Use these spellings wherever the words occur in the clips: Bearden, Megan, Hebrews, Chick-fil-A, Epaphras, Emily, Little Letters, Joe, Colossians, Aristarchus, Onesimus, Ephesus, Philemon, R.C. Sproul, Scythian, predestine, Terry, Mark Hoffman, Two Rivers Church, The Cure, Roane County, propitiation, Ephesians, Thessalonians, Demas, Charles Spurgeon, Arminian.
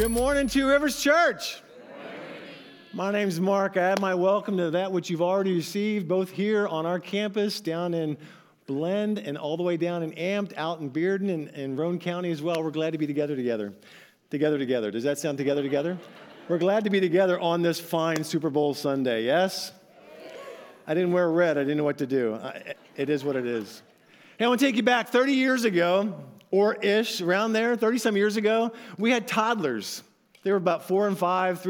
Good morning, Two Rivers Church. My name's Mark. I add my welcome to that which you've already received, both here on our campus, down in Blend, and all the way down in Amped, out in Bearden, and Roane County as well. We're glad to be together. Does that sound together? We're glad to be together on this fine Super Bowl Sunday, yes? I didn't wear red. I didn't know what to do. It is what it is. Hey, I want to take you back 30 years ago, or ish, around there, 30-some years ago, we had toddlers. They were about 4 and 5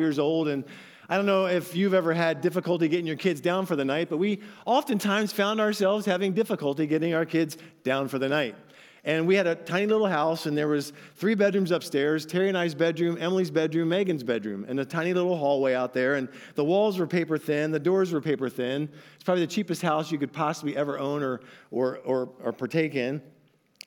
years old, and I don't know if you've ever had difficulty getting your kids down for the night, but we oftentimes found ourselves having difficulty getting our kids down for the night. And we had a tiny little house, and there was 3 bedrooms upstairs, Terry and I's bedroom, Emily's bedroom, Megan's bedroom, and a tiny little hallway out there, and the walls were paper thin, the doors were paper thin. It's probably the cheapest house you could possibly ever own or partake in.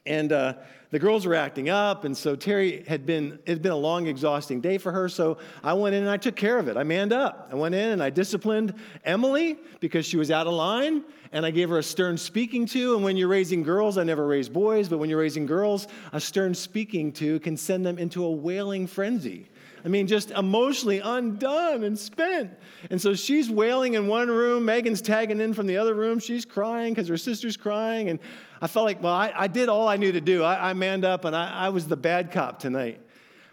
And the girls were acting up, and so Terry it had been a long, exhausting day for her, so I went in and I took care of it. I manned up. I went in and I disciplined Emily because she was out of line, and I gave her a stern speaking to, and when you're raising girls, I never raise boys, but when you're raising girls, a stern speaking to can send them into a wailing frenzy. I mean, just emotionally undone and spent. And so she's wailing in one room. Megan's tagging in from the other room. She's crying because her sister's crying. And I felt like, well, I did all I knew to do. I manned up, and I was the bad cop tonight.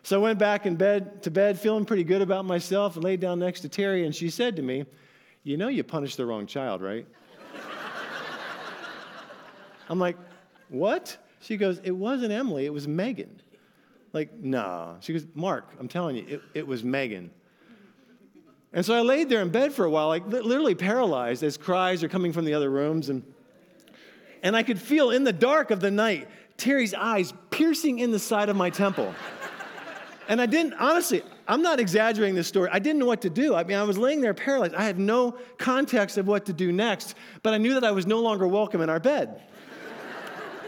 So I went back to bed feeling pretty good about myself and laid down next to Terry. And she said to me, "You know you punished the wrong child, right?" I'm like, "What?" She goes, "It wasn't Emily. It was Megan." Like, "Nah." She goes, "Mark, I'm telling you, it was Megan." And so I laid there in bed for a while, like literally paralyzed as cries are coming from the other rooms. And I could feel in the dark of the night, Terry's eyes piercing in the side of my temple. And I didn't, honestly, I'm not exaggerating this story. I didn't know what to do. I mean, I was laying there paralyzed. I had no context of what to do next, but I knew that I was no longer welcome in our bed.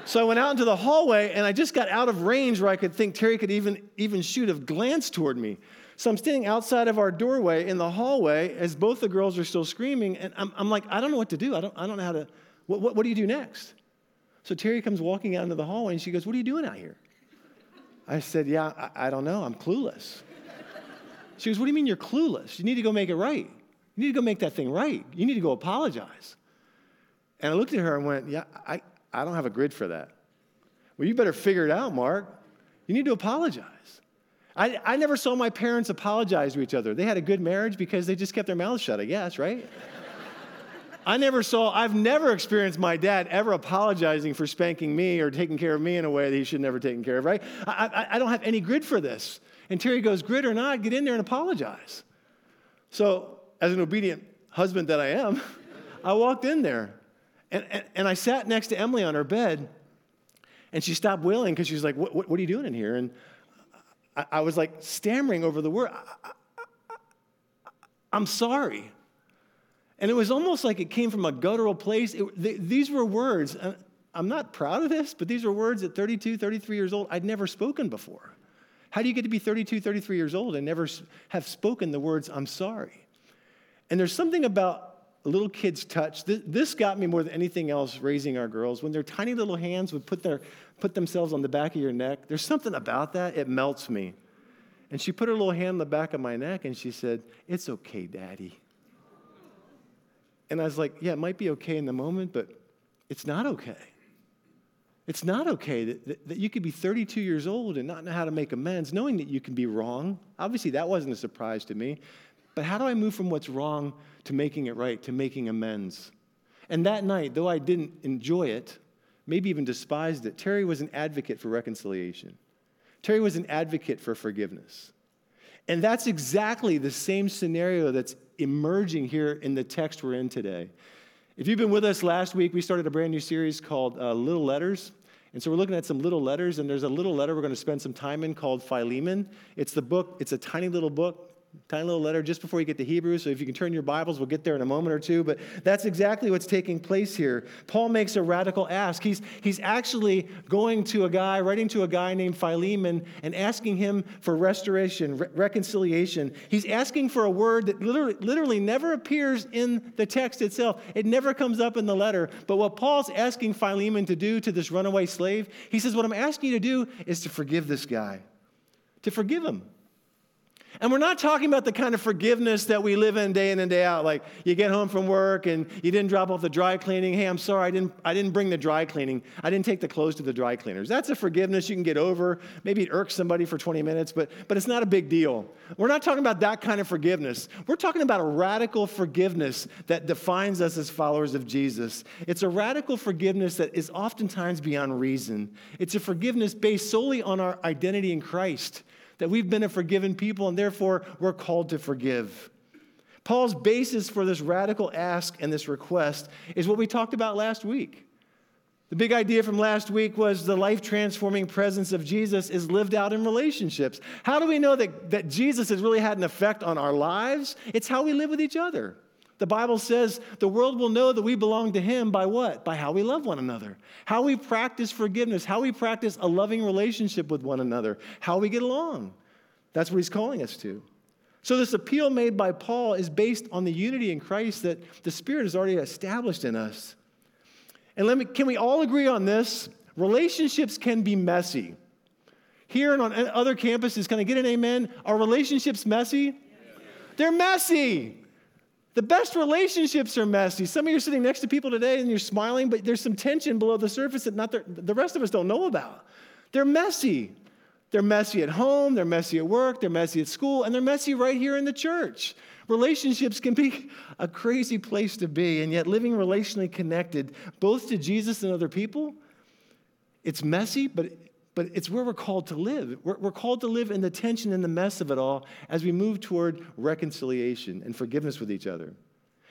So I went out into the hallway, and I just got out of range where I could think Terry could even shoot a glance toward me. So I'm standing outside of our doorway in the hallway as both the girls are still screaming, and I'm like, I don't know what to do. I don't know how to, what do you do next? So Terry comes walking out into the hallway, and she goes, "What are you doing out here?" I said, "Yeah, I don't know. I'm clueless." She goes, "What do you mean you're clueless? You need to go make it right. You need to go make that thing right. You need to go apologize." And I looked at her and went, "Yeah, I don't have a grid for that." "Well, you better figure it out, Mark. You need to apologize." I never saw my parents apologize to each other. They had a good marriage because they just kept their mouths shut, I guess, right? I've never experienced my dad ever apologizing for spanking me or taking care of me in a way that he should never taken care of, right? I don't have any grid for this. And Terry goes, "Grid or not, get in there and apologize." So as an obedient husband that I am, I walked in there. And I sat next to Emily on her bed, and she stopped wailing because she was like, what are you doing in here? And I was like stammering over the word, I'm sorry. And it was almost like it came from a guttural place. These were words, I'm not proud of this, but these were words at 32, 33 years old I'd never spoken before. How do you get to be 32, 33 years old and never have spoken the words, "I'm sorry"? And there's something about a little kid's touch. This got me more than anything else raising our girls. When their tiny little hands would put themselves on the back of your neck, there's something about that. It melts me. And she put her little hand on the back of my neck, and she said, "It's okay, Daddy." And I was like, yeah, it might be okay in the moment, but it's not okay. It's not okay that you could be 32 years old and not know how to make amends, knowing that you can be wrong. Obviously, that wasn't a surprise to me. But how do I move from what's wrong to making it right, to making amends? And that night, though I didn't enjoy it, maybe even despised it, Terry was an advocate for reconciliation. Terry was an advocate for forgiveness. And that's exactly the same scenario that's emerging here in the text we're in today. If you've been with us last week, we started a brand new series called Little Letters. And so we're looking at some little letters, and there's a little letter we're going to spend some time in called Philemon. It's the book. It's a tiny little book. Tiny little letter just before you get to Hebrews, so if you can turn your Bibles, we'll get there in a moment or two, but that's exactly what's taking place here. Paul makes a radical ask. He's actually going to a guy, writing to a guy named Philemon and asking him for restoration, reconciliation. He's asking for a word that literally never appears in the text itself. It never comes up in the letter, but what Paul's asking Philemon to do to this runaway slave, he says, what I'm asking you to do is to forgive this guy. to forgive him. And we're not talking about the kind of forgiveness that we live in and day out. Like you get home from work and you didn't drop off the dry cleaning. Hey, I'm sorry, I didn't bring the dry cleaning. I didn't take the clothes to the dry cleaners. That's a forgiveness you can get over. Maybe it irks somebody for 20 minutes, but it's not a big deal. We're not talking about that kind of forgiveness. We're talking about a radical forgiveness that defines us as followers of Jesus. It's a radical forgiveness that is oftentimes beyond reason. It's a forgiveness based solely on our identity in Christ, that we've been a forgiven people, and therefore we're called to forgive. Paul's basis for this radical ask and this request is what we talked about last week. The big idea from last week was the life-transforming presence of Jesus is lived out in relationships. How do we know that Jesus has really had an effect on our lives? It's how we live with each other. The Bible says the world will know that we belong to him by what? By how we love one another, how we practice forgiveness, how we practice a loving relationship with one another, how we get along. That's what he's calling us to. So this appeal made by Paul is based on the unity in Christ that the Spirit has already established in us. And can we all agree on this? Relationships can be messy. Here and on other campuses, can I get an amen? Are relationships messy? Yeah. They're messy. The best relationships are messy. Some of you are sitting next to people today and you're smiling, but there's some tension below the surface that the rest of us don't know about. They're messy. They're messy at home, they're messy at work, they're messy at school, and they're messy right here in the church. Relationships can be a crazy place to be, and yet living relationally connected both to Jesus and other people, it's messy, but it's where we're called to live. We're called to live in the tension and the mess of it all as we move toward reconciliation and forgiveness with each other.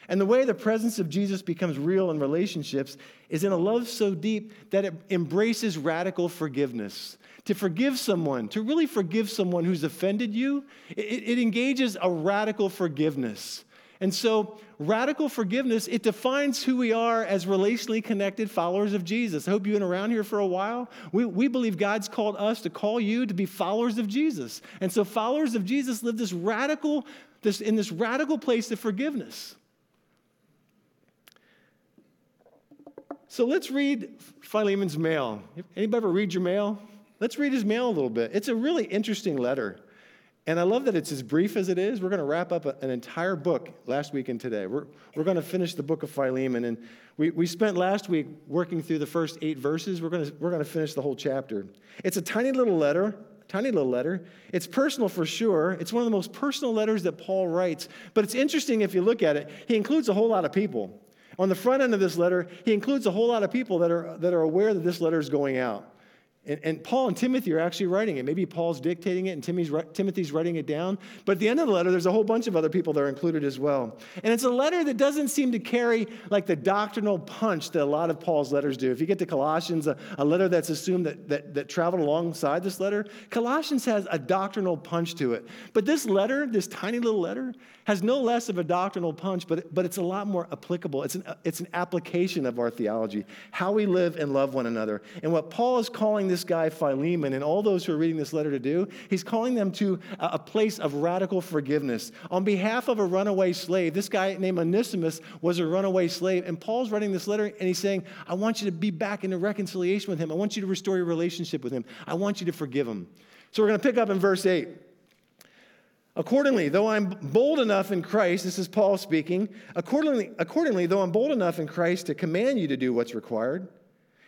And the way the presence of Jesus becomes real in relationships is in a love so deep that it embraces radical forgiveness. To forgive someone, to really forgive someone who's offended you, it engages a radical forgiveness. And so radical forgiveness, it defines who we are as relationally connected followers of Jesus. I hope you've been around here for a while. We believe God's called us to call you to be followers of Jesus. And so followers of Jesus live in this radical place of forgiveness. So let's read Philemon's mail. Anybody ever read your mail? Let's read his mail a little bit. It's a really interesting letter. And I love that it's as brief as it is. We're going to wrap up an entire book last week and today. We're going to finish the book of Philemon. And we spent last week working through the first 8 verses. We're going to finish the whole chapter. It's a tiny little letter. It's personal for sure. It's one of the most personal letters that Paul writes. But it's interesting if you look at it. He includes a whole lot of people. On the front end of this letter, he includes a whole lot of people that are aware that this letter is going out. And Paul and Timothy are actually writing it. Maybe Paul's dictating it and Timothy's writing it down. But at the end of the letter, there's a whole bunch of other people that are included as well. And it's a letter that doesn't seem to carry like the doctrinal punch that a lot of Paul's letters do. If you get to Colossians, a letter that's assumed that traveled alongside this letter, Colossians has a doctrinal punch to it. But this letter, this tiny little letter, has no less of a doctrinal punch, but it's a lot more applicable. It's an application of our theology, how we live and love one another. And what Paul is calling this guy Philemon and all those who are reading this letter to do, he's calling them to a place of radical forgiveness. On behalf of a runaway slave, this guy named Onesimus was a runaway slave, and Paul's writing this letter, and he's saying, I want you to be back into reconciliation with him. I want you to restore your relationship with him. I want you to forgive him. So we're going to pick up in verse 8. Accordingly, though I'm bold enough in Christ, this is Paul speaking, accordingly, though I'm bold enough in Christ to command you to do what's required,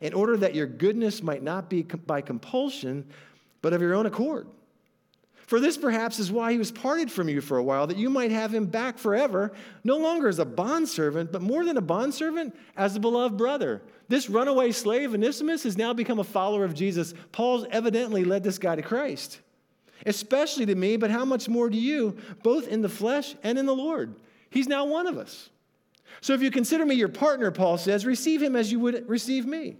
in order that your goodness might not be by compulsion, but of your own accord. For this perhaps is why he was parted from you for a while, that you might have him back forever, no longer as a bondservant, but more than a bondservant, as a beloved brother. This runaway slave, Onesimus, has now become a follower of Jesus. Paul's evidently led this guy to Christ, especially to me, but how much more to you, both in the flesh and in the Lord. He's now one of us. So if you consider me your partner, Paul says, receive him as you would receive me.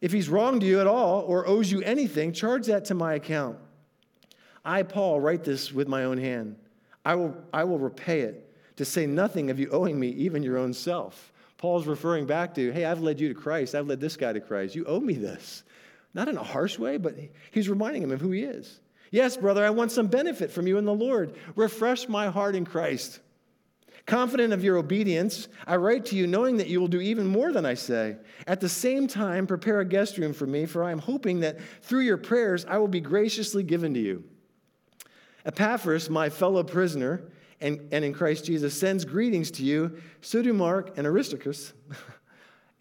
If he's wronged you at all or owes you anything, charge that to my account. I, Paul, write this with my own hand. I will repay it, to say nothing of you owing me even your own self. Paul's referring back to, hey, I've led you to Christ. I've led this guy to Christ. You owe me this. Not in a harsh way, but he's reminding him of who he is. Yes, brother, I want some benefit from you in the Lord. Refresh my heart in Christ. Confident of your obedience, I write to you knowing that you will do even more than I say. At the same time, prepare a guest room for me, for I am hoping that through your prayers I will be graciously given to you. Epaphras, my fellow prisoner, and in Christ Jesus, sends greetings to you. So do Mark and Aristarchus.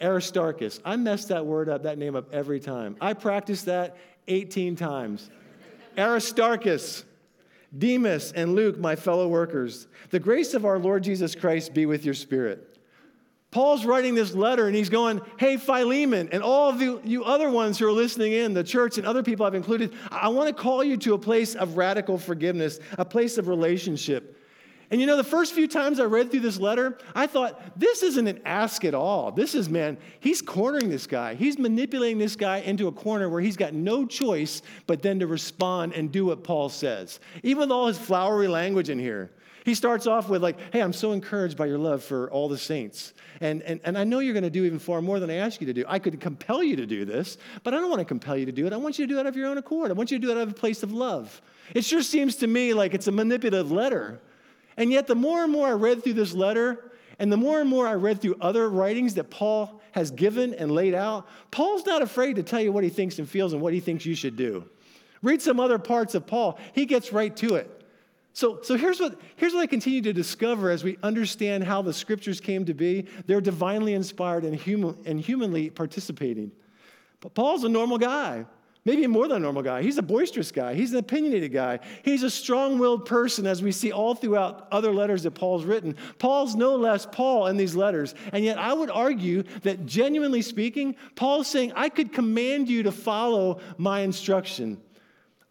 Aristarchus. I mess that word up, that name up every time. I practiced that 18 times. Aristarchus, Demas, and Luke, my fellow workers. The grace of our Lord Jesus Christ be with your spirit. Paul's writing this letter, and he's going, hey, Philemon, and all of you other ones who are listening in, the church and other people I've included, I want to call you to a place of radical forgiveness, a place of relationship. And you know, the first few times I read through this letter, I thought, this isn't an ask at all. This is, man, he's cornering this guy. He's manipulating this guy into a corner where he's got no choice but then to respond and do what Paul says. Even with all his flowery language in here, he starts off with like, hey, I'm so encouraged by your love for all the saints. And I know you're going to do even far more than I ask you to do. I could compel you to do this, but I don't want to compel you to do it. I want you to do it out of your own accord. I want you to do it out of a place of love. It sure seems to me like it's a manipulative letter. And yet the more and more I read through this letter, and the more and more I read through other writings that Paul has given and laid out, Paul's not afraid to tell you what he thinks and feels and what he thinks you should do. Read some other parts of Paul. He gets right to it. So here's what I continue to discover as we understand how the Scriptures came to be. They're divinely inspired and humanly participating. But Paul's a normal guy. Maybe more than a normal guy. He's a boisterous guy. He's an opinionated guy. He's a strong-willed person, as we see all throughout other letters that Paul's written. Paul's no less Paul in these letters. And yet I would argue that, genuinely speaking, Paul's saying, I could command you to follow my instruction.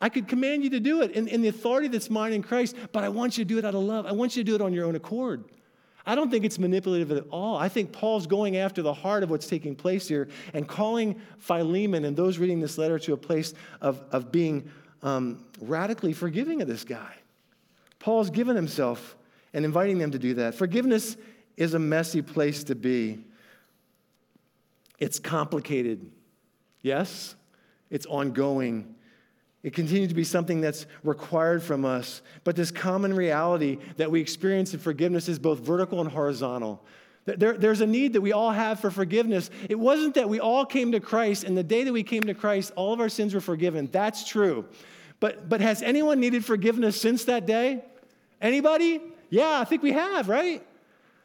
I could command you to do it in the authority that's mine in Christ, but I want you to do it out of love. I want you to do it on your own accord. I don't think it's manipulative at all. I think Paul's going after the heart of what's taking place here and calling Philemon and those reading this letter to a place of being radically forgiving of this guy. Paul's given himself and inviting them to do that. Forgiveness is a messy place to be. It's complicated. Yes, it's ongoing. It continues to be something that's required from us. But this common reality that we experience in forgiveness is both vertical and horizontal. There's a need that we all have for forgiveness. It wasn't that we all came to Christ, and the day that we came to Christ, all of our sins were forgiven. That's true. But has anyone needed forgiveness since that day? Anybody? Yeah, I think we have, right?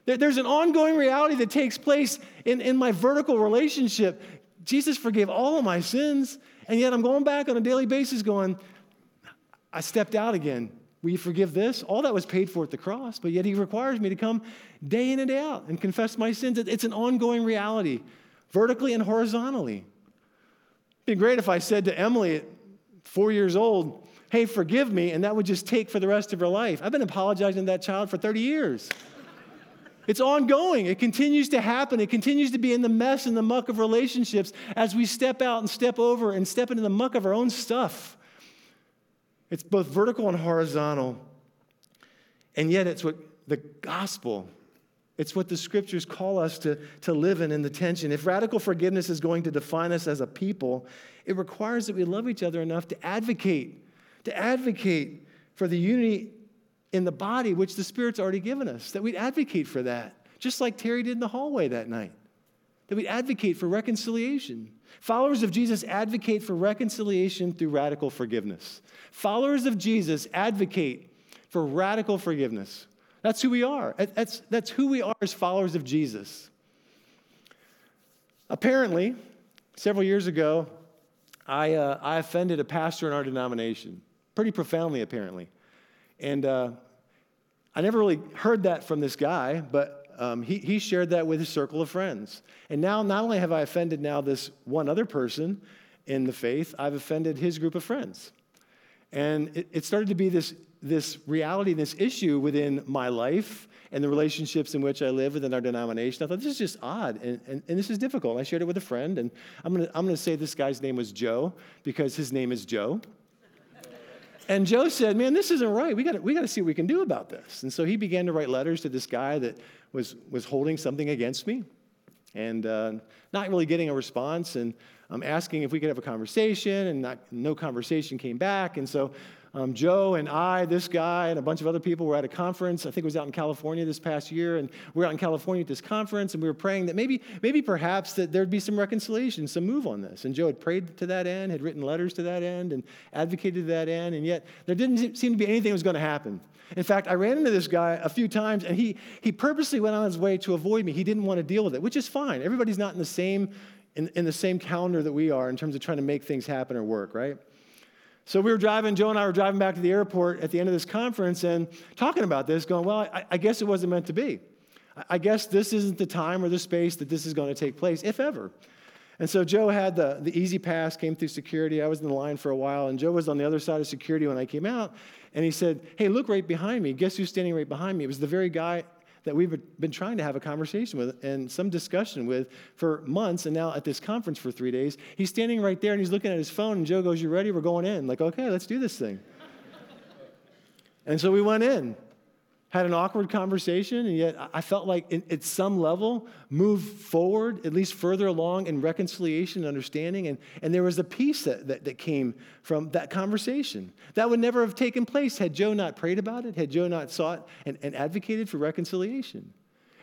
There's an ongoing reality that takes place in my vertical relationship. Jesus forgave all of my sins. And yet I'm going back on a daily basis going, I stepped out again. Will you forgive this? All that was paid for at the cross, but yet he requires me to come day in and day out and confess my sins. It's an ongoing reality, vertically and horizontally. It'd be great if I said to Emily at 4 years old, hey, forgive me, and that would just take for the rest of her life. I've been apologizing to that child for 30 years. It's ongoing. It continues to happen. It continues to be in the mess and the muck of relationships as we step out and step over and step into the muck of our own stuff. It's both vertical and horizontal. And yet it's what the gospel, it's what the Scriptures call us to live in the tension. If radical forgiveness is going to define us as a people, it requires that we love each other enough to advocate for the unity in the body, which the Spirit's already given us, that we'd advocate for that, just like Terry did in the hallway that night, that we'd advocate for reconciliation. Followers of Jesus advocate for reconciliation through radical forgiveness. Followers of Jesus advocate for radical forgiveness. That's who we are. That's who we are as followers of Jesus. Apparently, several years ago, I offended a pastor in our denomination, pretty profoundly, apparently. And I never really heard that from this guy, but he shared that with his circle of friends. And now, not only have I offended now this one other person in the faith, I've offended his group of friends. And it started to be this reality, this issue within my life and the relationships in which I live within our denomination. I thought, this is just odd, and this is difficult. And I shared it with a friend, and I'm gonna say this guy's name was Joe because his name is Joe. And Joe said, man, this isn't right. We got to see what we can do about this. And so he began to write letters to this guy that was holding something against me and not really getting a response. And I'm asking if we could have a conversation, and no conversation came back. And so Joe and I, this guy, and a bunch of other people were at a conference. I think it was out in California this past year, and we were out in California at this conference, and we were praying that maybe perhaps that there'd be some reconciliation, some move on this. And Joe had prayed to that end, had written letters to that end, and advocated to that end, and yet there didn't seem to be anything that was going to happen. In fact, I ran into this guy a few times, and he purposely went on his way to avoid me. He didn't want to deal with it, which is fine. Everybody's not in the same calendar that we are in terms of trying to make things happen or work, right? So we were driving, Joe and I were driving back to the airport at the end of this conference and talking about this, going, well, I guess it wasn't meant to be. I guess this isn't the time or the space that this is going to take place, if ever. And so Joe had the easy pass, came through security. I was in the line for a while, and Joe was on the other side of security when I came out. And he said, hey, look right behind me. Guess who's standing right behind me? It was the very guy that we've been trying to have a conversation with and some discussion with for months, and now at this conference for 3 days. He's standing right there, and he's looking at his phone, and Joe goes, you ready? We're going in. Like, okay, let's do this thing. And so we went in, had an awkward conversation, and yet I felt like at some level moved forward, at least further along in reconciliation and understanding, and there was a peace that came from that conversation. That would never have taken place had Joe not prayed about it, had Joe not sought and advocated for reconciliation.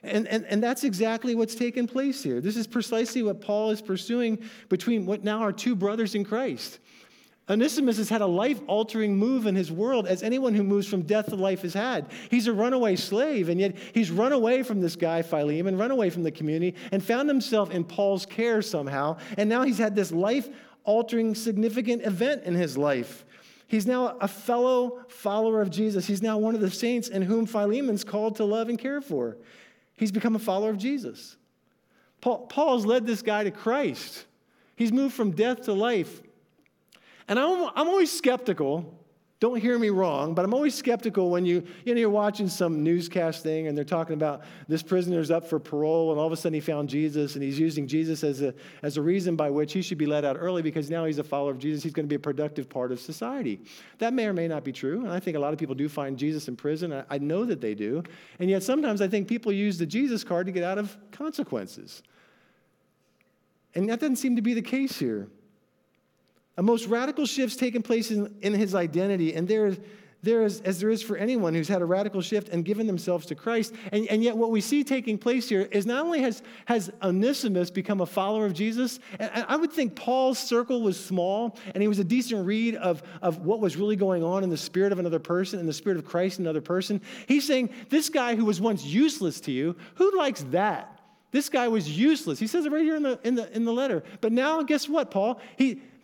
And that's exactly what's taken place here. This is precisely what Paul is pursuing between what now are two brothers in Christ. Onesimus has had a life-altering move in his world, as anyone who moves from death to life has had. He's a runaway slave, and yet he's run away from this guy, Philemon, run away from the community, and found himself in Paul's care somehow, and now he's had this life-altering, significant event in his life. He's now a fellow follower of Jesus. He's now one of the saints in whom Philemon's called to love and care for. He's become a follower of Jesus. Paul's led this guy to Christ. He's moved from death to life. And I'm always skeptical, don't hear me wrong, but I'm always skeptical when you're watching some newscast thing and they're talking about this prisoner's up for parole and all of a sudden he found Jesus and he's using Jesus as a reason by which he should be let out early because now he's a follower of Jesus, he's going to be a productive part of society. That may or may not be true, and I think a lot of people do find Jesus in prison. I know that they do, and yet sometimes I think people use the Jesus card to get out of consequences. And that doesn't seem to be the case here. A most radical shift's taken place in his identity, and there is, as there is for anyone who's had a radical shift and given themselves to Christ, and yet what we see taking place here is not only has Onesimus become a follower of Jesus, and I would think Paul's circle was small, and he was a decent read of what was really going on in the spirit of another person, in the spirit of Christ in another person. He's saying, this guy who was once useless to you, who likes that? This guy was useless. He says it right here in the letter. But now, guess what, Paul?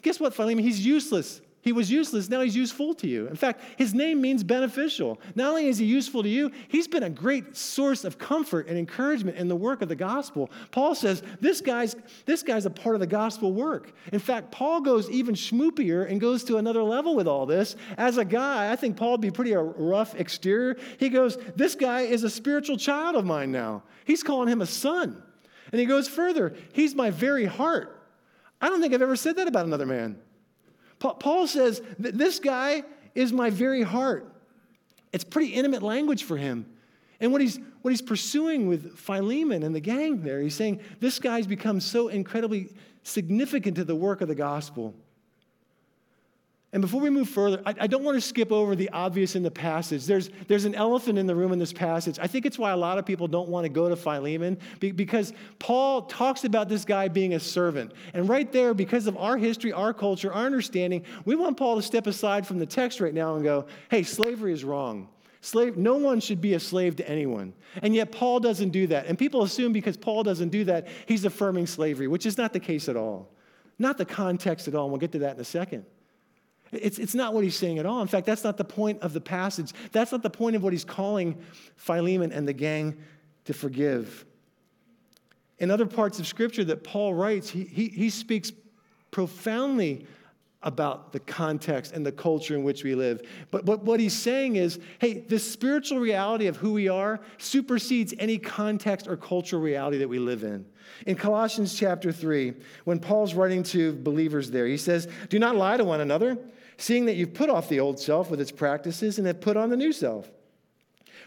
Guess what, Philemon? He's useless. He was useless. Now he's useful to you. In fact, his name means beneficial. Not only is he useful to you, he's been a great source of comfort and encouragement in the work of the gospel. Paul says, this guy's a part of the gospel work. In fact, Paul goes even schmoopier and goes to another level with all this. As a guy, I think Paul would be pretty a rough exterior. He goes, this guy is a spiritual child of mine now. He's calling him a son. And he goes further, he's my very heart. I don't think I've ever said that about another man. Paul says, this guy is my very heart. It's pretty intimate language for him. And what he's pursuing with Philemon and the gang there, he's saying, this guy's become so incredibly significant to the work of the gospel. And before we move further, I don't want to skip over the obvious in the passage. There's an elephant in the room in this passage. I think it's why a lot of people don't want to go to Philemon, because Paul talks about this guy being a servant. And right there, because of our history, our culture, our understanding, we want Paul to step aside from the text right now and go, hey, slavery is wrong. No one should be a slave to anyone. And yet Paul doesn't do that. And people assume because Paul doesn't do that, he's affirming slavery, which is not the case at all. Not the context at all, and we'll get to that in a second. It's not what he's saying at all. In fact, that's not the point of the passage. That's not the point of what he's calling Philemon and the gang to forgive. In other parts of Scripture that Paul writes, he speaks profoundly about the context and the culture in which we live. But what he's saying is, hey, this spiritual reality of who we are supersedes any context or cultural reality that we live in. In Colossians chapter 3, when Paul's writing to believers there, he says, do not lie to one another, seeing that you've put off the old self with its practices and have put on the new self,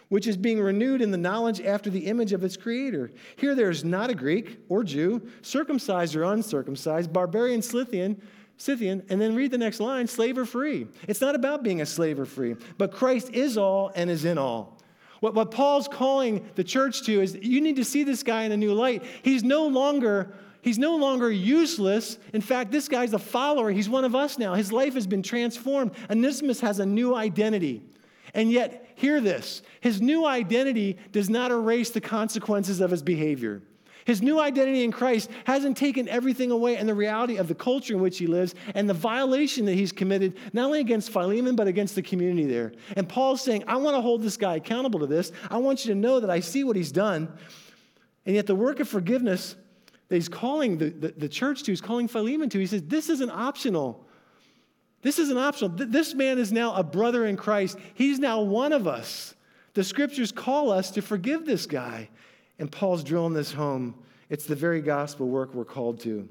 which is being renewed in the knowledge after the image of its creator. Here there is not a Greek or Jew, circumcised or uncircumcised, barbarian, Scythian, and then read the next line, slave or free. It's not about being a slave or free, but Christ is all and is in all. What Paul's calling the church to is you need to see this guy in a new light. He's no longer useless. In fact, this guy's a follower. He's one of us now. His life has been transformed. Onesimus has a new identity. And yet, hear this. His new identity does not erase the consequences of his behavior. His new identity in Christ hasn't taken everything away and the reality of the culture in which he lives and the violation that he's committed, not only against Philemon, but against the community there. And Paul's saying, I want to hold this guy accountable to this. I want you to know that I see what he's done. And yet the work of forgiveness that he's calling the church to, he's calling Philemon to. He says, this isn't optional. This isn't optional. This man is now a brother in Christ. He's now one of us. The scriptures call us to forgive this guy. And Paul's drilling this home. It's the very gospel work we're called to.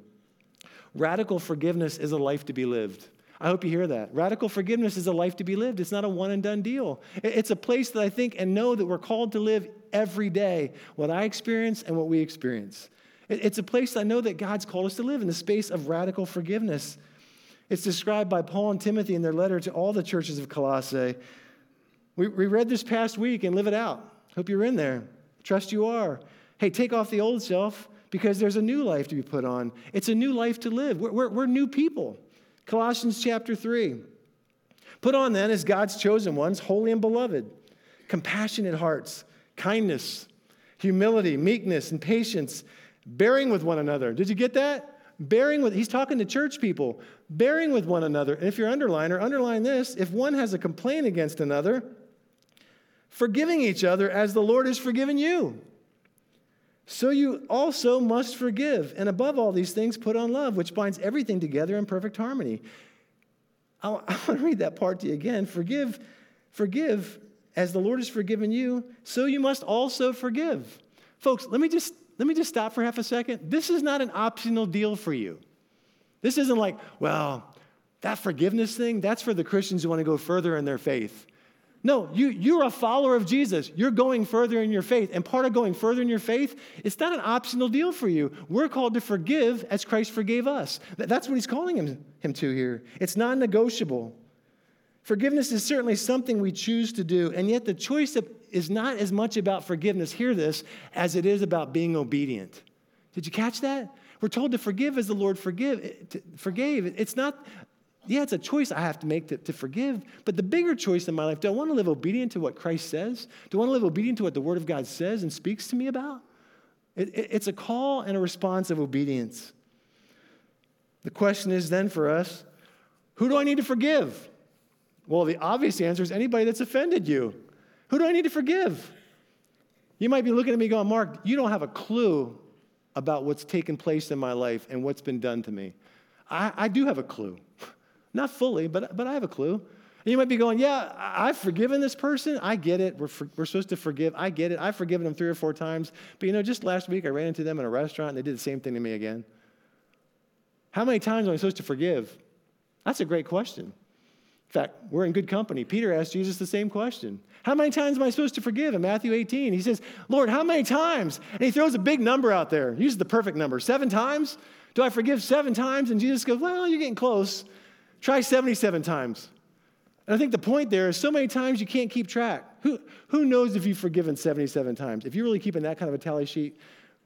Radical forgiveness is a life to be lived. I hope you hear that. Radical forgiveness is a life to be lived. It's not a one-and-done deal. It's a place that I think and know that we're called to live every day, what I experience and what we experience. It's a place I know that God's called us to live in, the space of radical forgiveness. It's described by Paul and Timothy in their letter to all the churches of Colossae. We read this past week and live it out. Hope you're in there. Trust you are. Hey, take off the old self because there's a new life to be put on. It's a new life to live. We're new people. Colossians chapter 3. Put on then as God's chosen ones, holy and beloved, compassionate hearts, kindness, humility, meekness, and patience, bearing with one another. Did you get that? He's talking to church people. Bearing with one another. And if you're underliner, underline this. If one has a complaint against another, forgiving each other as the Lord has forgiven you. So you also must forgive. And above all these things, put on love, which binds everything together in perfect harmony. I want to read that part to you again. Forgive as the Lord has forgiven you. So you must also forgive. Folks, let me just stop for half a second. This is not an optional deal for you. This isn't like, well, that forgiveness thing, that's for the Christians who want to go further in their faith. No, you're a follower of Jesus. You're going further in your faith. And part of going further in your faith, it's not an optional deal for you. We're called to forgive as Christ forgave us. That's what he's calling him to here. It's non-negotiable. Forgiveness is certainly something we choose to do, and yet the choice is not as much about forgiveness, hear this, as it is about being obedient. Did you catch that? We're told to forgive as the Lord forgave. It's not, it's a choice I have to make to forgive, but the bigger choice in my life, do I want to live obedient to what Christ says? Do I want to live obedient to what the Word of God says and speaks to me about? It's a call and a response of obedience. The question is then for us, who do I need to forgive? Well, the obvious answer is anybody that's offended you. Who do I need to forgive? You might be looking at me going, Mark, you don't have a clue about what's taken place in my life and what's been done to me. I do have a clue. Not fully, but I have a clue. And you might be going, yeah, I've forgiven this person. I get it. We're supposed to forgive. I get it. I've forgiven them 3 or 4 times. But just last week I ran into them in a restaurant and they did the same thing to me again. How many times am I supposed to forgive? That's a great question. In fact, we're in good company. Peter asked Jesus the same question. How many times am I supposed to forgive? In Matthew 18, he says, Lord, how many times? And he throws a big number out there. He uses the perfect number. 7 times? Do I forgive 7 times? And Jesus goes, well, you're getting close. Try 77 times. And I think the point there is so many times you can't keep track. Who knows if you've forgiven 77 times? If you're really keeping that kind of a tally sheet,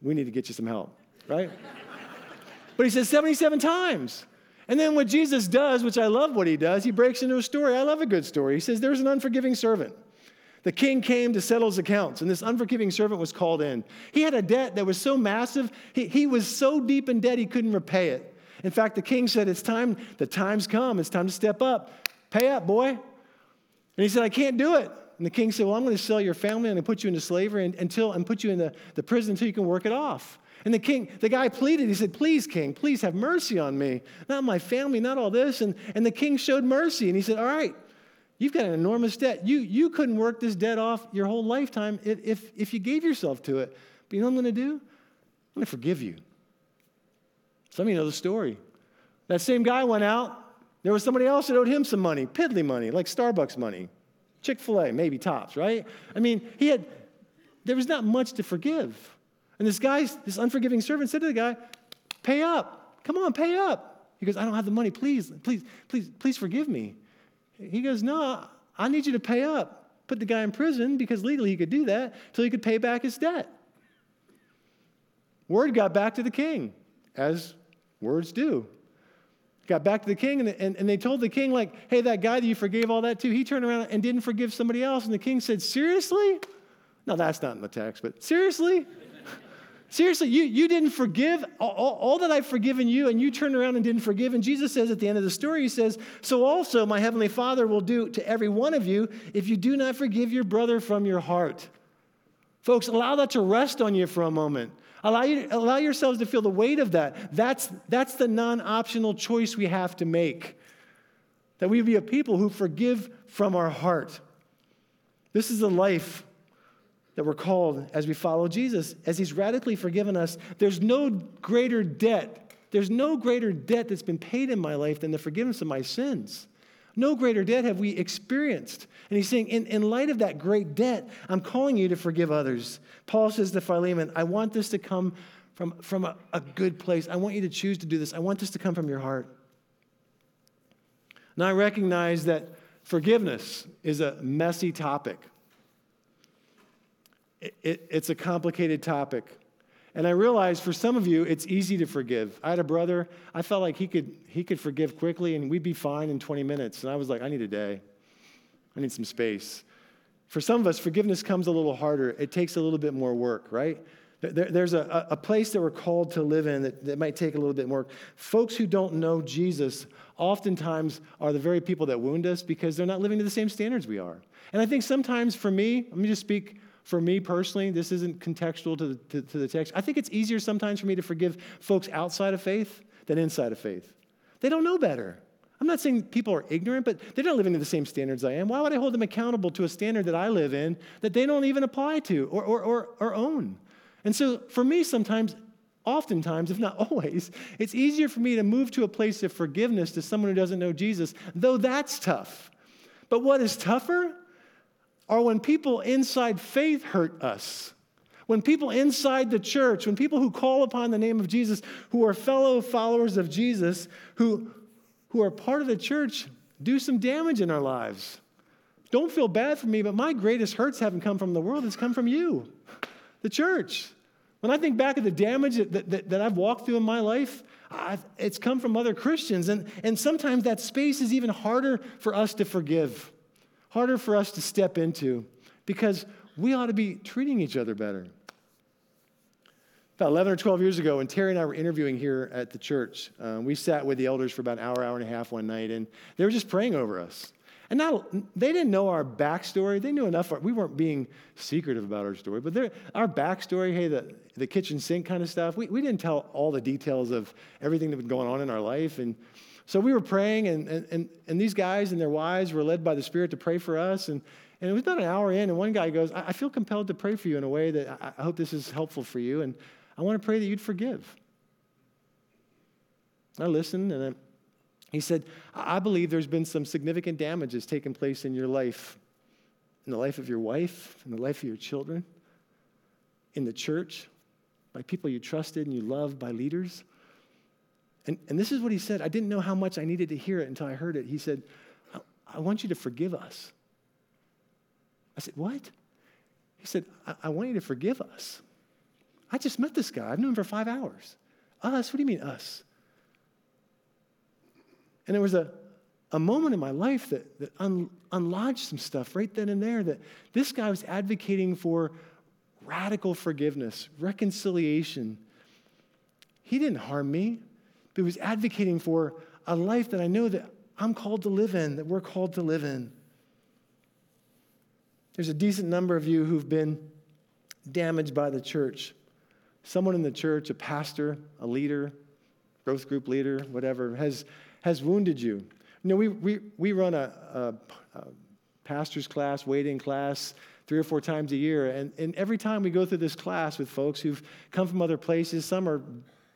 we need to get you some help, right? But he says 77 times. And then what Jesus does, which I love what he does, he breaks into a story. I love a good story. He says, there's an unforgiving servant. The king came to settle his accounts, and this unforgiving servant was called in. He had a debt that was so massive, he was so deep in debt, he couldn't repay it. In fact, the king said, it's time, the time's come. It's time to step up. Pay up, boy. And he said, I can't do it. And the king said, well, I'm going to sell your family and put you into slavery and put you in the prison until you can work it off. And the guy pleaded. He said, please, king, please have mercy on me. Not my family, not all this. And the king showed mercy. And he said, all right, you've got an enormous debt. You couldn't work this debt off your whole lifetime if you gave yourself to it. But you know what I'm going to do? I'm going to forgive you. Some of you know the story. That same guy went out, There was somebody else that owed him some money, piddly money, like Starbucks money, Chick-fil-A, maybe tops, right? I mean, there was not much to forgive. And this unforgiving servant said to the guy, pay up. Come on, pay up. He goes, I don't have the money. Please forgive me. He goes, no, I need you to pay up. Put the guy in prison, because legally he could do that, till he could pay back his debt. Word got back to the king, as words do. Got back to the king, and they told the king, like, hey, that guy that you forgave all that to, he turned around and didn't forgive somebody else. And the king said, seriously? No, that's not in the text, but seriously? Seriously, you didn't forgive all that I've forgiven you, and you turned around and didn't forgive? And Jesus says at the end of the story, he says, so also my heavenly Father will do to every one of you if you do not forgive your brother from your heart. Folks, allow that to rest on you for a moment. Allow yourselves to feel the weight of that. That's the non-optional choice we have to make, that we be a people who forgive from our heart. This is the life that we're called as we follow Jesus, as he's radically forgiven us. There's no greater debt that's been paid in my life than the forgiveness of my sins. No greater debt have we experienced. And he's saying, in light of that great debt, I'm calling you to forgive others. Paul says to Philemon, I want this to come from a good place. I want you to choose to do this. I want this to come from your heart. Now, I recognize that forgiveness is a messy topic. It's a complicated topic. And I realize for some of you, it's easy to forgive. I had a brother, I felt like he could forgive quickly and we'd be fine in 20 minutes. And I was like, I need a day. I need some space. For some of us, forgiveness comes a little harder. It takes a little bit more work, right? There's a place that we're called to live in that might take a little bit more. Folks who don't know Jesus oftentimes are the very people that wound us because they're not living to the same standards we are. And I think sometimes for me, let me just speak for me personally, this isn't contextual to the text. I think it's easier sometimes for me to forgive folks outside of faith than inside of faith. They don't know better. I'm not saying people are ignorant, but they're not living to the same standards I am. Why would I hold them accountable to a standard that I live in that they don't even apply to or own? And so for me oftentimes, if not always, it's easier for me to move to a place of forgiveness to someone who doesn't know Jesus, though that's tough. But what is tougher are when people inside faith hurt us, when people inside the church, when people who call upon the name of Jesus, who are fellow followers of Jesus, who are part of the church, do some damage in our lives. Don't feel bad for me, but my greatest hurts haven't come from the world. It's come from you, the church. When I think back at the damage that I've walked through in my life, it's come from other Christians. And sometimes that space is even harder for us to forgive, harder for us to step into, because we ought to be treating each other better. About 11 or 12 years ago, when Terry and I were interviewing here at the church, we sat with the elders for about an hour, hour and a half one night, and they were just praying over us. And they didn't know our backstory. They knew enough. We weren't being secretive about our story, but our backstory, hey, the kitchen sink kind of stuff, we didn't tell all the details of everything that was going on in our life. And so we were praying, and these guys and their wives were led by the Spirit to pray for us. And it was about an hour in, and one guy goes, I feel compelled to pray for you in a way that I hope this is helpful for you, and I want to pray that you'd forgive. I listened, and he said, I believe there's been some significant damage that's taken place in your life, in the life of your wife, in the life of your children, in the church, by people you trusted and you loved, by leaders. And this is what he said. I didn't know how much I needed to hear it until I heard it. He said, I want you to forgive us. I said, what? He said, I want you to forgive us. I just met this guy. I've known him for 5 hours. Us? What do you mean us? And there was a moment in my life that unlodged some stuff right then and there, that this guy was advocating for radical forgiveness, reconciliation. He didn't harm me. It was advocating for a life that I know that I'm called to live in, that we're called to live in. There's a decent number of you who've been damaged by the church. Someone in the church, a pastor, a leader, growth group leader, whatever, has wounded you. You know, we run a pastor's class, waiting class, 3 or 4 times a year, and every time we go through this class with folks who've come from other places, some are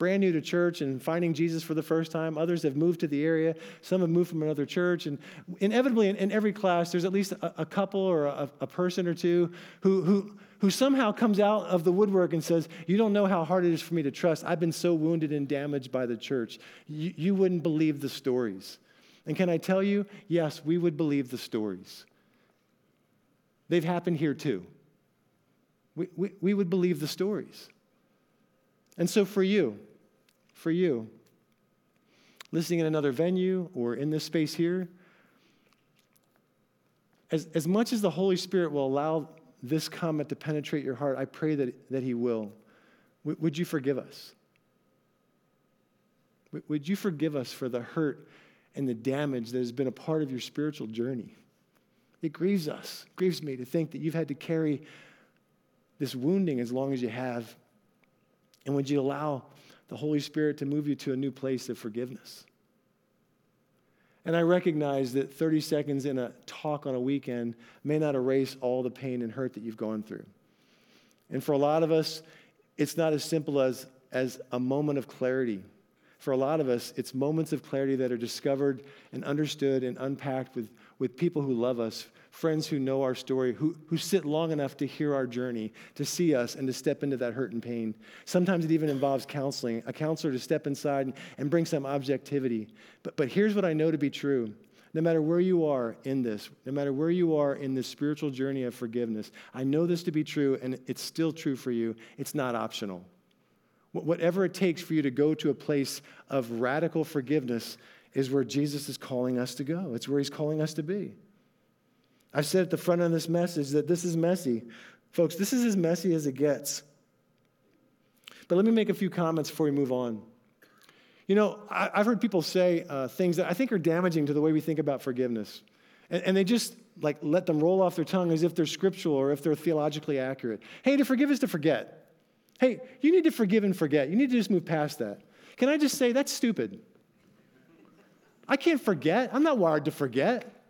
brand new to church and finding Jesus for the first time. Others have moved to the area. Some have moved from another church. And inevitably, in every class, there's at least a couple or a person or two who somehow comes out of the woodwork and says, you don't know how hard it is for me to trust. I've been so wounded and damaged by the church. You wouldn't believe the stories. And can I tell you, yes, we would believe the stories. They've happened here too. We would believe the stories. And so for you, listening in another venue or in this space here, as much as the Holy Spirit will allow this comment to penetrate your heart, I pray that he will. Would you forgive us? Would you forgive us for the hurt and the damage that has been a part of your spiritual journey? It grieves us, grieves me to think that you've had to carry this wounding as long as you have. And would you allow the Holy Spirit to move you to a new place of forgiveness? And I recognize that 30 seconds in a talk on a weekend may not erase all the pain and hurt that you've gone through. And for a lot of us, it's not as simple as a moment of clarity. For a lot of us, it's moments of clarity that are discovered and understood and unpacked with people who love us, friends who know our story, who sit long enough to hear our journey, to see us, and to step into that hurt and pain. Sometimes it even involves counseling, a counselor to step inside and bring some objectivity. But here's what I know to be true. No matter where you are in this, no matter where you are in this spiritual journey of forgiveness, I know this to be true, and it's still true for you. It's not optional. Whatever it takes for you to go to a place of radical forgiveness is where Jesus is calling us to go. It's where he's calling us to be. I've said at the front of this message that this is messy. Folks, this is as messy as it gets. But let me make a few comments before we move on. You know, I've heard people say things that I think are damaging to the way we think about forgiveness. And they just like let them roll off their tongue as if they're scriptural or if they're theologically accurate. Hey, to forgive is to forget. Hey, you need to forgive and forget. You need to just move past that. Can I just say, that's stupid. I can't forget. I'm not wired to forget.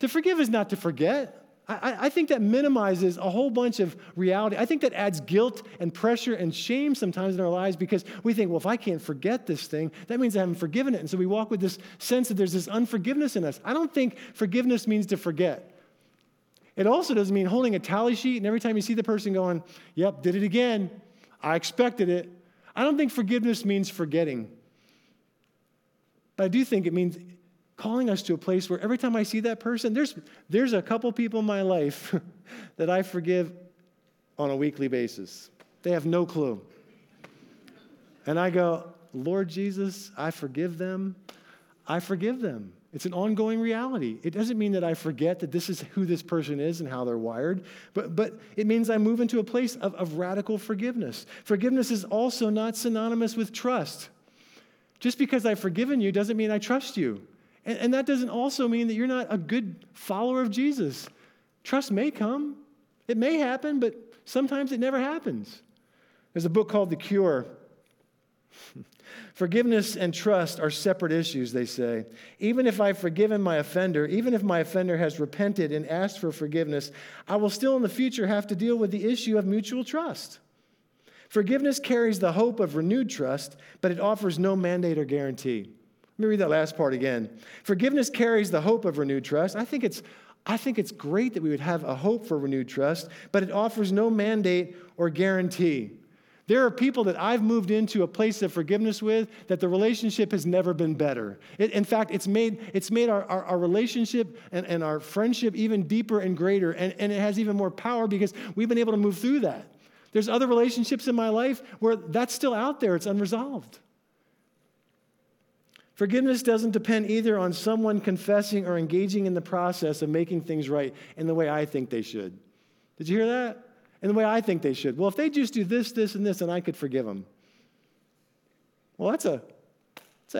To forgive is not to forget. I think that minimizes a whole bunch of reality. I think that adds guilt and pressure and shame sometimes in our lives because we think, well, if I can't forget this thing, that means I haven't forgiven it. And so we walk with this sense that there's this unforgiveness in us. I don't think forgiveness means to forget. It also doesn't mean holding a tally sheet and every time you see the person going, yep, did it again. I expected it. I don't think forgiveness means forgetting. But I do think it means calling us to a place where every time I see that person, there's a couple people in my life that I forgive on a weekly basis. They have no clue. And I go, Lord Jesus, I forgive them. I forgive them. It's an ongoing reality. It doesn't mean that I forget that this is who this person is and how they're wired, but it means I move into a place of radical forgiveness. Forgiveness is also not synonymous with trust. Just because I've forgiven you doesn't mean I trust you. And that doesn't also mean that you're not a good follower of Jesus. Trust may come. It may happen, but sometimes it never happens. There's a book called The Cure. Forgiveness and trust are separate issues, they say. Even if I've forgiven my offender, even if my offender has repented and asked for forgiveness, I will still in the future have to deal with the issue of mutual trust. Forgiveness carries the hope of renewed trust, but it offers no mandate or guarantee. Let me read that last part again. Forgiveness carries the hope of renewed trust. I think it's great that we would have a hope for renewed trust, but it offers no mandate or guarantee. There are people that I've moved into a place of forgiveness with that the relationship has never been better. In fact, it's made our relationship and our friendship even deeper and greater, and it has even more power because we've been able to move through that. There's other relationships in my life where that's still out there. It's unresolved. Forgiveness doesn't depend either on someone confessing or engaging in the process of making things right in the way I think they should. Did you hear that? In the way I think they should. Well, if they just do this, this, and this, then I could forgive them. Well, that's a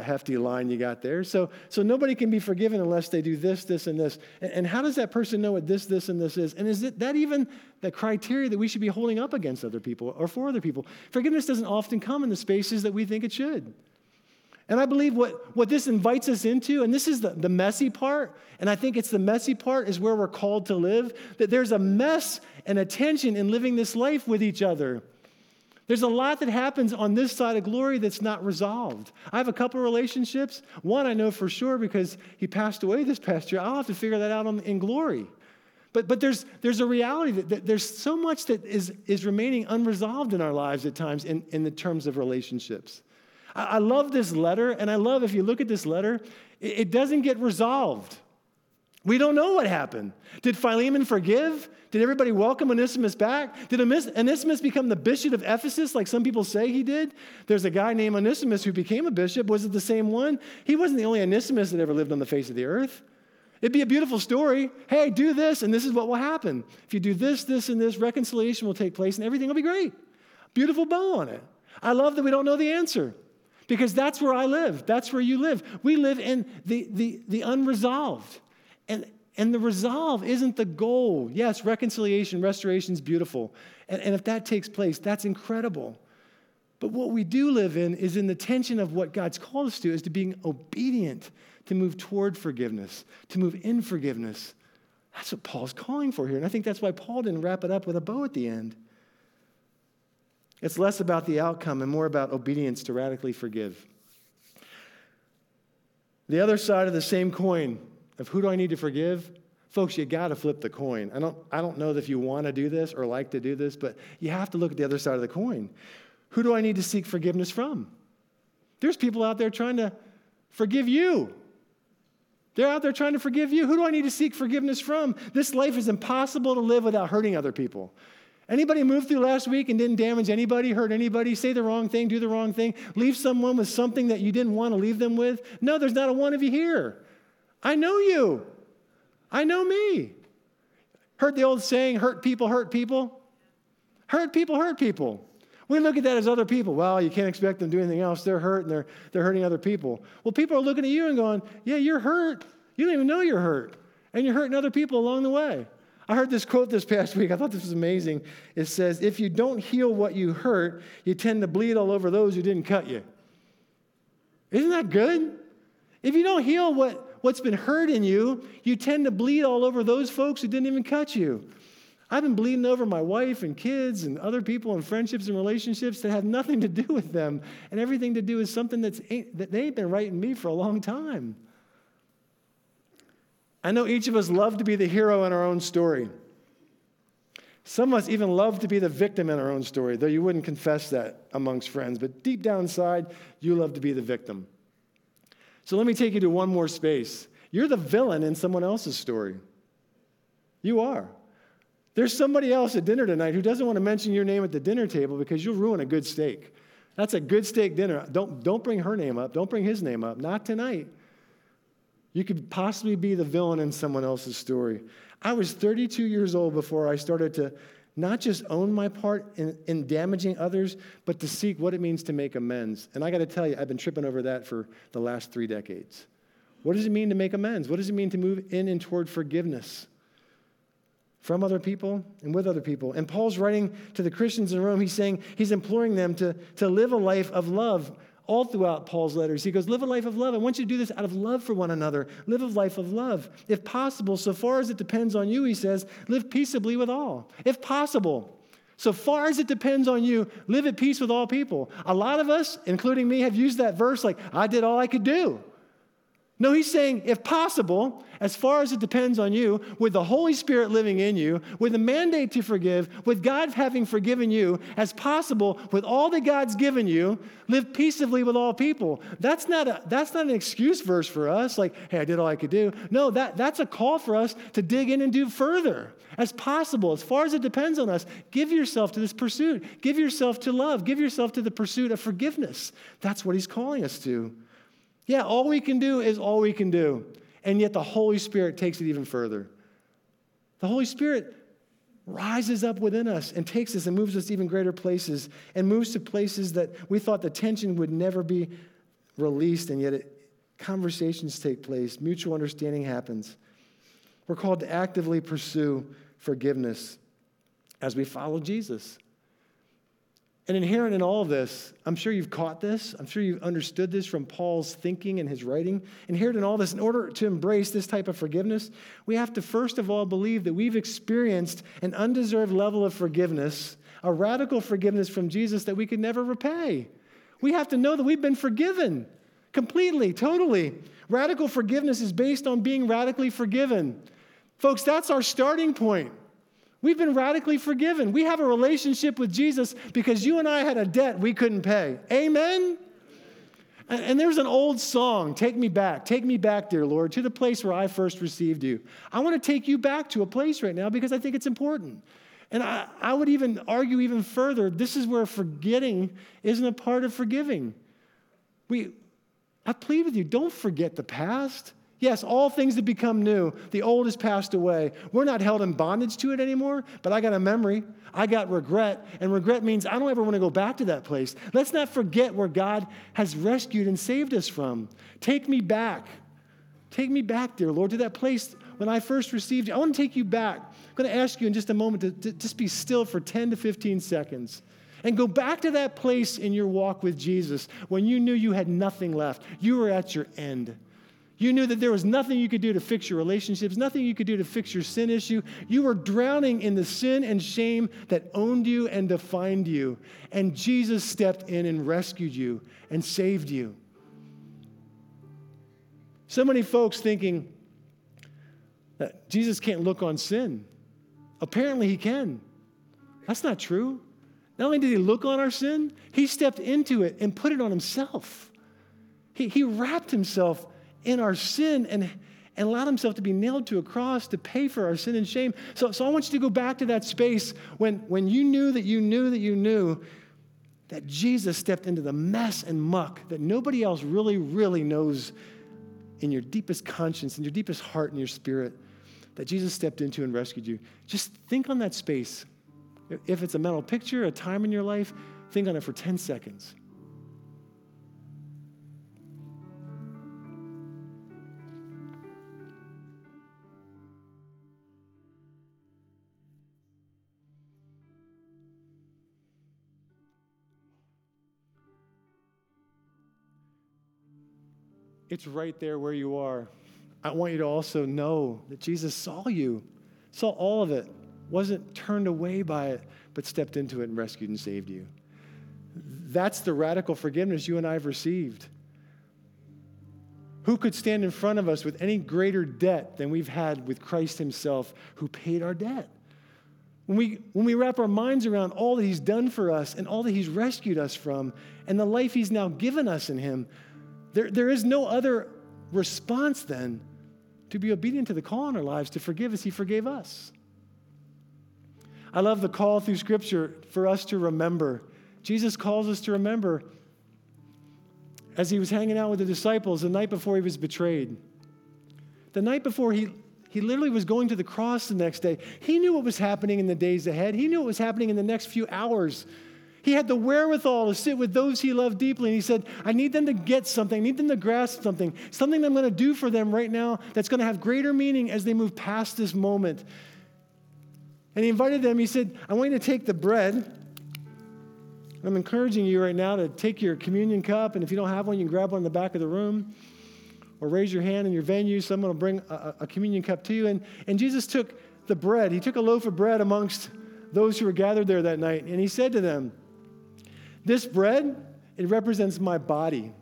hefty line you got there. So nobody can be forgiven unless they do this, this, and this. And how does that person know what this, this, and this is? And is that even the criteria that we should be holding up against other people or for other people? Forgiveness doesn't often come in the spaces that we think it should. And I believe what this invites us into, and this is the messy part, and I think it's the messy part is where we're called to live, that there's a mess and a tension in living this life with each other. There's a lot that happens on this side of glory that's not resolved. I have a couple of relationships. One I know for sure because he passed away this past year. I'll have to figure that out in glory. But there's a reality that there's so much that is remaining unresolved in our lives at times in the terms of relationships. I love this letter, and I love if you look at this letter, it doesn't get resolved. We don't know what happened. Did Philemon forgive? Did everybody welcome Onesimus back? Did Onesimus become the bishop of Ephesus like some people say he did? There's a guy named Onesimus who became a bishop. Was it the same one? He wasn't the only Onesimus that ever lived on the face of the earth. It'd be a beautiful story. Hey, do this, and this is what will happen. If you do this, this, and this, reconciliation will take place, and everything will be great. Beautiful bow on it. I love that we don't know the answer because that's where I live. That's where you live. We live in the unresolved. And the resolve isn't the goal. Yes, reconciliation, restoration is beautiful. And if that takes place, that's incredible. But what we do live in is in the tension of what God's called us to, is to being obedient, to move toward forgiveness, to move in forgiveness. That's what Paul's calling for here. And I think that's why Paul didn't wrap it up with a bow at the end. It's less about the outcome and more about obedience to radically forgive. The other side of the same coin of who do I need to forgive? Folks, you got to flip the coin. I don't know if you want to do this or like to do this, but you have to look at the other side of the coin. Who do I need to seek forgiveness from? There's people out there trying to forgive you. They're out there trying to forgive you. Who do I need to seek forgiveness from? This life is impossible to live without hurting other people. Anybody moved through last week and didn't damage anybody, hurt anybody, say the wrong thing, do the wrong thing, leave someone with something that you didn't want to leave them with? No, there's not a one of you here. I know you. I know me. Heard the old saying, hurt people, hurt people. Hurt people, hurt people. We look at that as other people. Well, you can't expect them to do anything else. They're hurt and they're hurting other people. Well, people are looking at you and going, yeah, you're hurt. You don't even know you're hurt. And you're hurting other people along the way. I heard this quote this past week. I thought this was amazing. It says, if you don't heal what you hurt, you tend to bleed all over those who didn't cut you. Isn't that good? If you don't heal what's been hurt in you, you tend to bleed all over those folks who didn't even cut you. I've been bleeding over my wife and kids and other people and friendships and relationships that have nothing to do with them and everything to do with something that they ain't been right in me for a long time. I know each of us love to be the hero in our own story. Some of us even love to be the victim in our own story, though you wouldn't confess that amongst friends. But deep down inside, you love to be the victim. So let me take you to one more space. You're the villain in someone else's story. You are. There's somebody else at dinner tonight who doesn't want to mention your name at the dinner table because you'll ruin a good steak. That's a good steak dinner. Don't bring her name up. Don't bring his name up. Not tonight. You could possibly be the villain in someone else's story. I was 32 years old before I started to not just own my part in damaging others, but to seek what it means to make amends. And I got to tell you, I've been tripping over that for the last 3 decades. What does it mean to make amends? What does it mean to move in and toward forgiveness from other people and with other people? And Paul's writing to the Christians in Rome. He's saying, he's imploring them to live a life of love all throughout Paul's letters. He goes, live a life of love. I want you to do this out of love for one another. Live a life of love. If possible, so far as it depends on you, he says, live peaceably with all. If possible, so far as it depends on you, live at peace with all people. A lot of us, including me, have used that verse like, I did all I could do. No, he's saying, if possible, as far as it depends on you, with the Holy Spirit living in you, with a mandate to forgive, with God having forgiven you, as possible, with all that God's given you, live peaceably with all people. That's not an excuse verse for us, like, hey, I did all I could do. No, that's a call for us to dig in and do further. As possible, as far as it depends on us, give yourself to this pursuit. Give yourself to love. Give yourself to the pursuit of forgiveness. That's what he's calling us to. Yeah, all we can do is all we can do. And yet the Holy Spirit takes it even further. The Holy Spirit rises up within us and takes us and moves us to even greater places and moves to places that we thought the tension would never be released, and yet conversations take place. Mutual understanding happens. We're called to actively pursue forgiveness as we follow Jesus. And inherent in all of this, I'm sure you've caught this. I'm sure you've understood this from Paul's thinking and his writing. Inherent in all this, in order to embrace this type of forgiveness, we have to first of all believe that we've experienced an undeserved level of forgiveness a radical forgiveness from Jesus that we could never repay. We have to know that we've been forgiven completely, totally. Radical forgiveness is based on being radically forgiven. Folks, that's our starting point. We've been radically forgiven. We have a relationship with Jesus because you and I had a debt we couldn't pay. Amen? And there's an old song, take me back, dear Lord, to the place where I first received you. I want to take you back to a place right now because I think it's important. And I would even argue even further, this is where forgetting isn't a part of forgiving. I plead with you, don't forget the past. Yes, all things that become new, the old has passed away. We're not held in bondage to it anymore, but I got a memory. I got regret, and regret means I don't ever want to go back to that place. Let's not forget where God has rescued and saved us from. Take me back. Take me back, dear Lord, to that place when I first received you. I want to take you back. I'm going to ask you in just a moment to just be still for 10 to 15 seconds. And go back to that place in your walk with Jesus when you knew you had nothing left. You were at your end. You knew that there was nothing you could do to fix your relationships, nothing you could do to fix your sin issue. You were drowning in the sin and shame that owned you and defined you. And Jesus stepped in and rescued you and saved you. So many folks thinking that Jesus can't look on sin. Apparently he can. That's not true. Not only did he look on our sin, he stepped into it and put it on himself. He wrapped himself in our sin and allowed himself to be nailed to a cross to pay for our sin and shame. So I want you to go back to that space when you knew that you knew that you knew that Jesus stepped into the mess and muck that nobody else really, really knows in your deepest conscience, in your deepest heart, in your spirit, that Jesus stepped into and rescued you. Just think on that space. If it's a mental picture, a time in your life, think on it for 10 seconds. It's right there where you are. I want you to also know that Jesus saw you, saw all of it. Wasn't turned away by it, but stepped into it and rescued and saved you. That's the radical forgiveness you and I have received. Who could stand in front of us with any greater debt than we've had with Christ himself, who paid our debt? When we wrap our minds around all that he's done for us and all that he's rescued us from and the life he's now given us in him, there is no other response than to be obedient to the call in our lives to forgive as he forgave us. I love the call through Scripture for us to remember. Jesus calls us to remember as he was hanging out with the disciples the night before he was betrayed. The night before he literally was going to the cross the next day. He knew what was happening in the days ahead. He knew what was happening in the next few hours. He had the wherewithal to sit with those he loved deeply, and he said, I need them to get something. I need them to grasp something that I'm going to do for them right now that's going to have greater meaning as they move past this moment. And he invited them, he said, I want you to take the bread. I'm encouraging you right now to take your communion cup, and if you don't have one, you can grab one in the back of the room or raise your hand in your venue. Someone will bring a communion cup to you. And Jesus took the bread. He took a loaf of bread amongst those who were gathered there that night, and he said to them, this bread, it represents my body,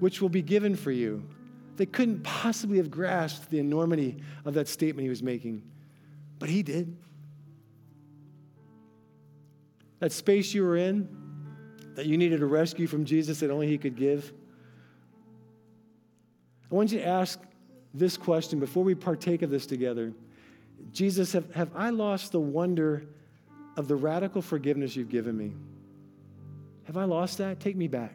which will be given for you. They couldn't possibly have grasped the enormity of that statement he was making. But he did. That space you were in, that you needed a rescue from Jesus that only he could give. I want you to ask this question before we partake of this together. Jesus, have I lost the wonder of the radical forgiveness you've given me? Have I lost that? Take me back.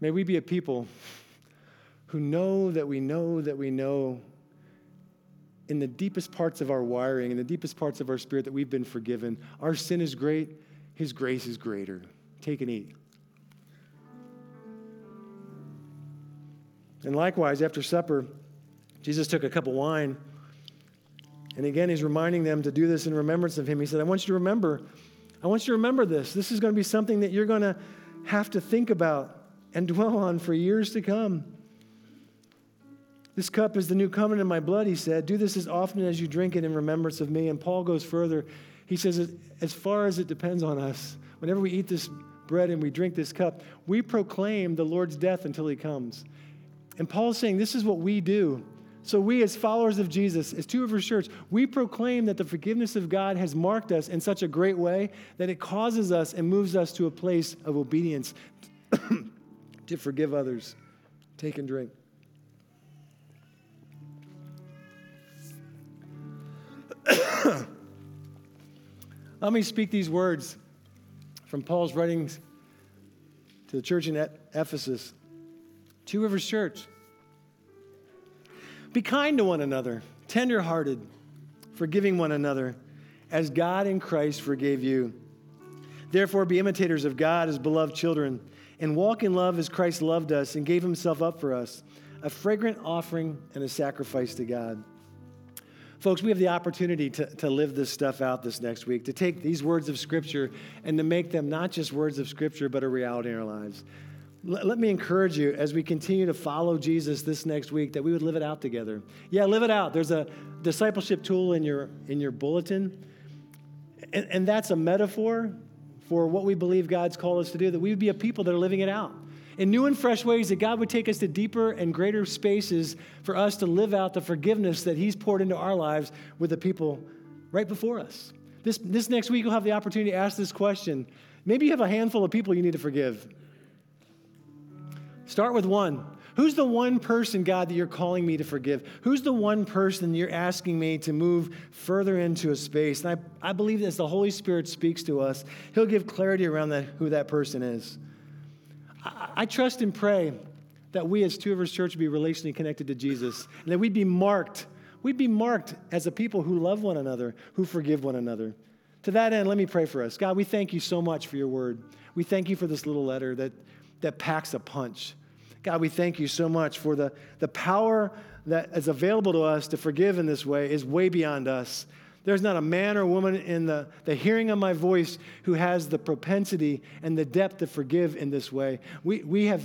May we be a people who know that we know that we know in the deepest parts of our wiring, in the deepest parts of our spirit, that we've been forgiven. Our sin is great. His grace is greater. Take and eat. And likewise, after supper, Jesus took a cup of wine. And again, he's reminding them to do this in remembrance of him. He said, I want you to remember this. This is going to be something that you're going to have to think about and dwell on for years to come. This cup is the new covenant in my blood, he said. Do this as often as you drink it in remembrance of me. And Paul goes further. He says, as far as it depends on us, whenever we eat this bread and we drink this cup, we proclaim the Lord's death until he comes. And Paul's saying this is what we do. So we as followers of Jesus, as Two Rivers Church, we proclaim that the forgiveness of God has marked us in such a great way that it causes us and moves us to a place of obedience to forgive others. Take and drink. Let me speak these words from Paul's writings to the church in Ephesus. Two Rivers Church. Be kind to one another, tender-hearted, forgiving one another, as God in Christ forgave you. Therefore, be imitators of God as beloved children, and walk in love as Christ loved us and gave himself up for us, a fragrant offering and a sacrifice to God. Folks, we have the opportunity to live this stuff out this next week, to take these words of Scripture and to make them not just words of Scripture, but a reality in our lives. Let me encourage you as we continue to follow Jesus this next week that we would live it out together. Yeah, live it out. There's a discipleship tool in your bulletin, and that's a metaphor for what we believe God's called us to do, that we would be a people that are living it out in new and fresh ways, that God would take us to deeper and greater spaces for us to live out the forgiveness that he's poured into our lives with the people right before us. This next week, you'll have the opportunity to ask this question. Maybe you have a handful of people you need to forgive. Start with one. Who's the one person, God, that you're calling me to forgive? Who's the one person you're asking me to move further into a space? And I believe that as the Holy Spirit speaks to us, he'll give clarity around who that person is. I trust and pray that we as Two Rivers Church would be relationally connected to Jesus, and that we'd be marked. We'd be marked as a people who love one another, who forgive one another. To that end, let me pray for us. God, we thank you so much for your word. We thank you for this little letter that packs a punch. God, we thank you so much for the power that is available to us to forgive in this way is way beyond us. There's not a man or woman in the hearing of my voice who has the propensity and the depth to forgive in this way. We have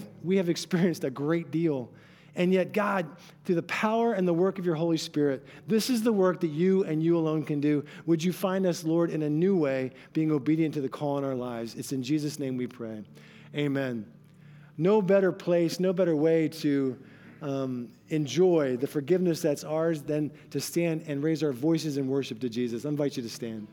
experienced a great deal. And yet, God, through the power and the work of your Holy Spirit, this is the work that you and you alone can do. Would you find us, Lord, in a new way, being obedient to the call in our lives? It's in Jesus' name we pray. Amen. No better place, no better way to enjoy the forgiveness that's ours than to stand and raise our voices in worship to Jesus. I invite you to stand.